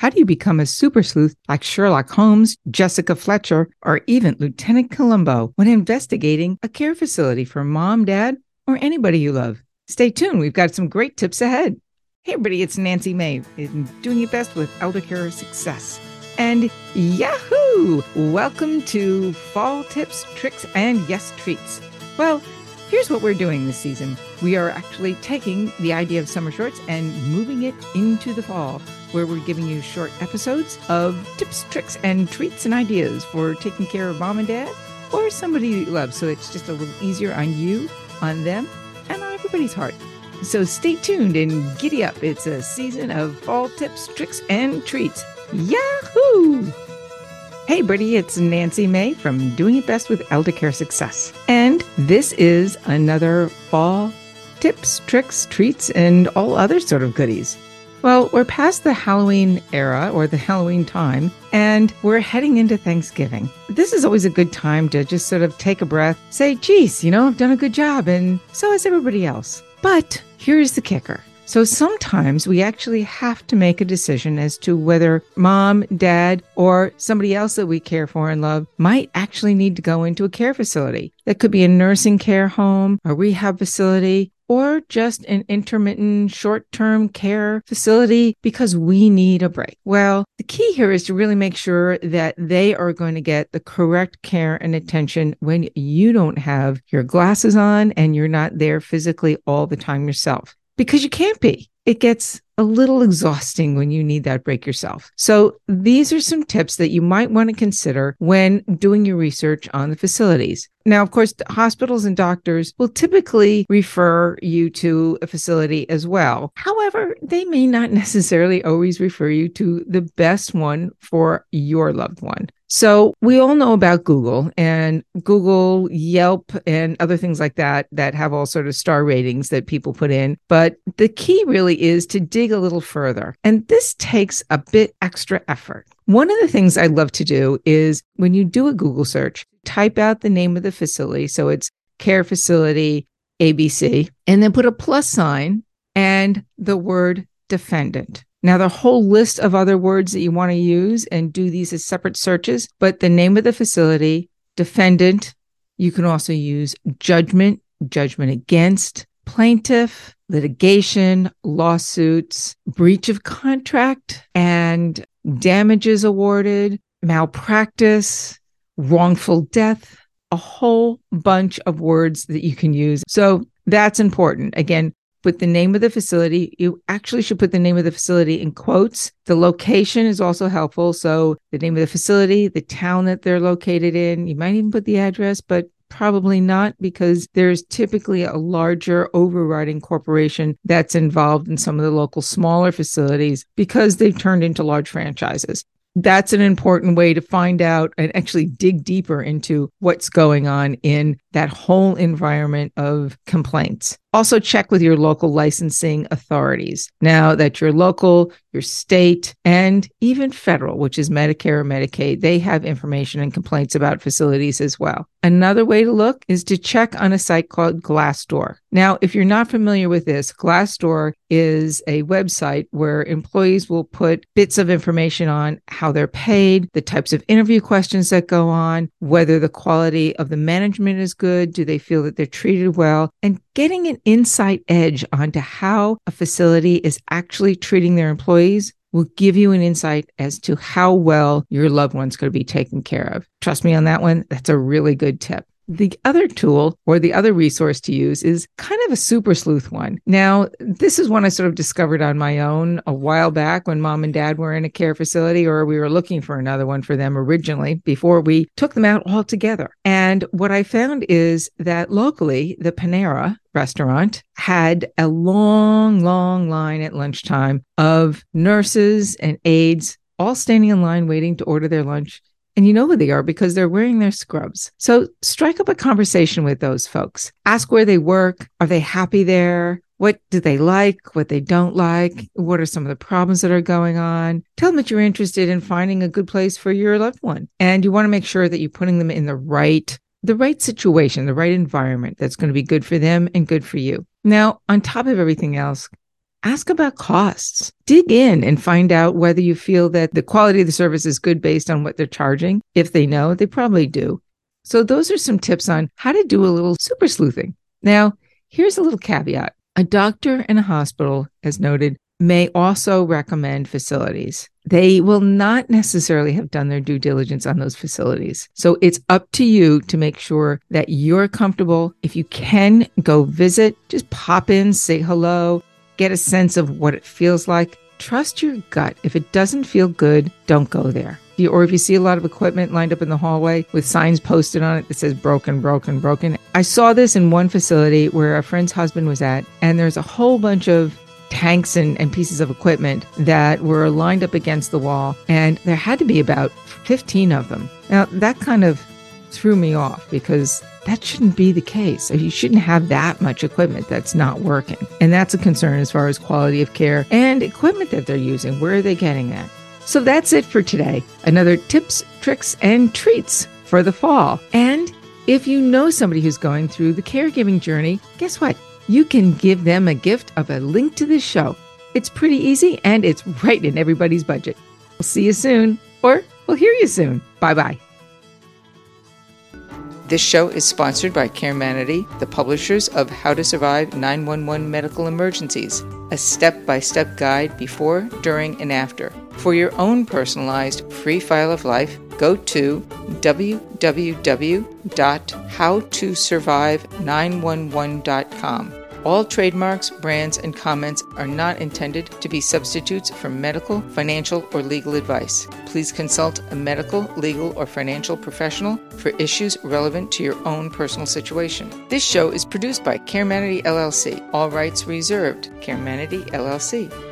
How do you become a super sleuth like Sherlock Holmes, Jessica Fletcher, or even Lieutenant Columbo when investigating a care facility for mom, dad, or anybody you love? Stay tuned. We've got some great tips ahead. Hey, everybody, it's Nancy May in Doing It Best with Elder Care Success. And yahoo! Welcome to Fall Tips, Tricks, and Yes Treats. Well, here's what we're doing this season. We are actually taking the idea of summer shorts and moving it into the fall, where we're giving you short episodes of tips, tricks, and treats and ideas for taking care of mom and dad or somebody you love. So it's just a little easier on you, on them, and on everybody's heart. So stay tuned and giddy up. It's a season of fall tips, tricks, and treats. Yahoo! Hey, buddy, it's Nancy May from Doing It Best with Elder Care Success. And this is another fall tips, tricks, treats, and all other sort of goodies. Well, we're past the Halloween era or the Halloween time, and we're heading into Thanksgiving. This is always a good time to just sort of take a breath, say, geez, you know, I've done a good job, and so has everybody else. But here's the kicker. So sometimes we actually have to make a decision as to whether mom, dad, or somebody else that we care for and love might actually need to go into a care facility. That could be a nursing care home, a rehab facility, or just an intermittent short-term care facility because we need a break. Well, the key here is to really make sure that they are going to get the correct care and attention when you don't have your glasses on and you're not there physically all the time yourself, because you can't be. It gets a little exhausting when you need that break yourself. So these are some tips that you might want to consider when doing your research on the facilities. Now, of course, hospitals and doctors will typically refer you to a facility as well. However, they may not necessarily always refer you to the best one for your loved one. So we all know about Google, Yelp, and other things like that that have all sort of star ratings that people put in. But the key really is to dig a little further. And this takes a bit extra effort. One of the things I love to do is when you do a Google search, type out the name of the facility. So it's care facility ABC, and then put a plus sign and the word defendant. Now, the whole list of other words that you want to use, and do these as separate searches, but the name of the facility, defendant, you can also use judgment, judgment against, plaintiff, litigation, lawsuits, breach of contract, and damages awarded, malpractice, wrongful death, a whole bunch of words that you can use. So that's important. Again, put the name of the facility. You actually should put the name of the facility in quotes. The location is also helpful. So the name of the facility, the town that they're located in, you might even put the address, but probably not, because there's typically a larger overriding corporation that's involved in some of the local smaller facilities because they've turned into large franchises. That's an important way to find out and actually dig deeper into what's going on in that whole environment of complaints. Also check with your local licensing authorities. Now that your local, your state, and even federal, which is Medicare or Medicaid, they have information and complaints about facilities as well. Another way to look is to check on a site called Glassdoor. Now, if you're not familiar with this, Glassdoor is a website where employees will put bits of information on how they're paid, the types of interview questions that go on, whether the quality of the management is good, do they feel that they're treated well, and getting an inside edge onto how a facility is actually treating their employees will give you an insight as to how well your loved one's going to be taken care of. Trust me on that one, that's a really good tip. The other tool or the other resource to use is kind of a super sleuth one. Now, this is one I sort of discovered on my own a while back when mom and dad were in a care facility, or we were looking for another one for them originally before we took them out altogether. And what I found is that locally, the Panera restaurant had a long line at lunchtime of nurses and aides all standing in line waiting to order their lunch. And you know who they are because they're wearing their scrubs. So strike up a conversation with those folks. Ask where they work. Are they happy there? What do they like? What they don't like? What are some of the problems that are going on? Tell them that you're interested in finding a good place for your loved one. And you want to make sure that you're putting them in the right situation, the right environment that's going to be good for them and good for you. Now, on top of everything else, Ask about costs. Dig in and find out whether you feel that the quality of the service is good based on what they're charging. If they know, they probably do. So those are some tips on how to do a little super sleuthing. Now, here's a little caveat. A doctor and a hospital, as noted, may also recommend facilities. They will not necessarily have done their due diligence on those facilities. So it's up to you to make sure that you're comfortable. If you can, go visit, just pop in, say hello. Get a sense of what it feels like. Trust your gut. If it doesn't feel good, don't go there. Or if you see a lot of equipment lined up in the hallway with signs posted on it that says broken, broken, broken. I saw this in one facility where a friend's husband was at, and there's a whole bunch of tanks and pieces of equipment that were lined up against the wall, and there had to be about 15 of them. Now, that kind of threw me off because that shouldn't be the case. You shouldn't have that much equipment that's not working. And that's a concern as far as quality of care and equipment that they're using. Where are they getting that? So that's it for today. Another tips, tricks, and treats for the fall. And if you know somebody who's going through the caregiving journey, guess what? You can give them a gift of a link to this show. It's pretty easy and it's right in everybody's budget. We'll see you soon, or we'll hear you soon. Bye-bye. This show is sponsored by Caremanity, the publishers of How to Survive 911 Medical Emergencies, a step-by-step guide before, during, and after. For your own personalized free file of life, go to www.howtosurvive911.com. All trademarks, brands, and comments are not intended to be substitutes for medical, financial, or legal advice. Please consult a medical, legal, or financial professional for issues relevant to your own personal situation. This show is produced by Caremanity, LLC. All rights reserved. Caremanity, LLC.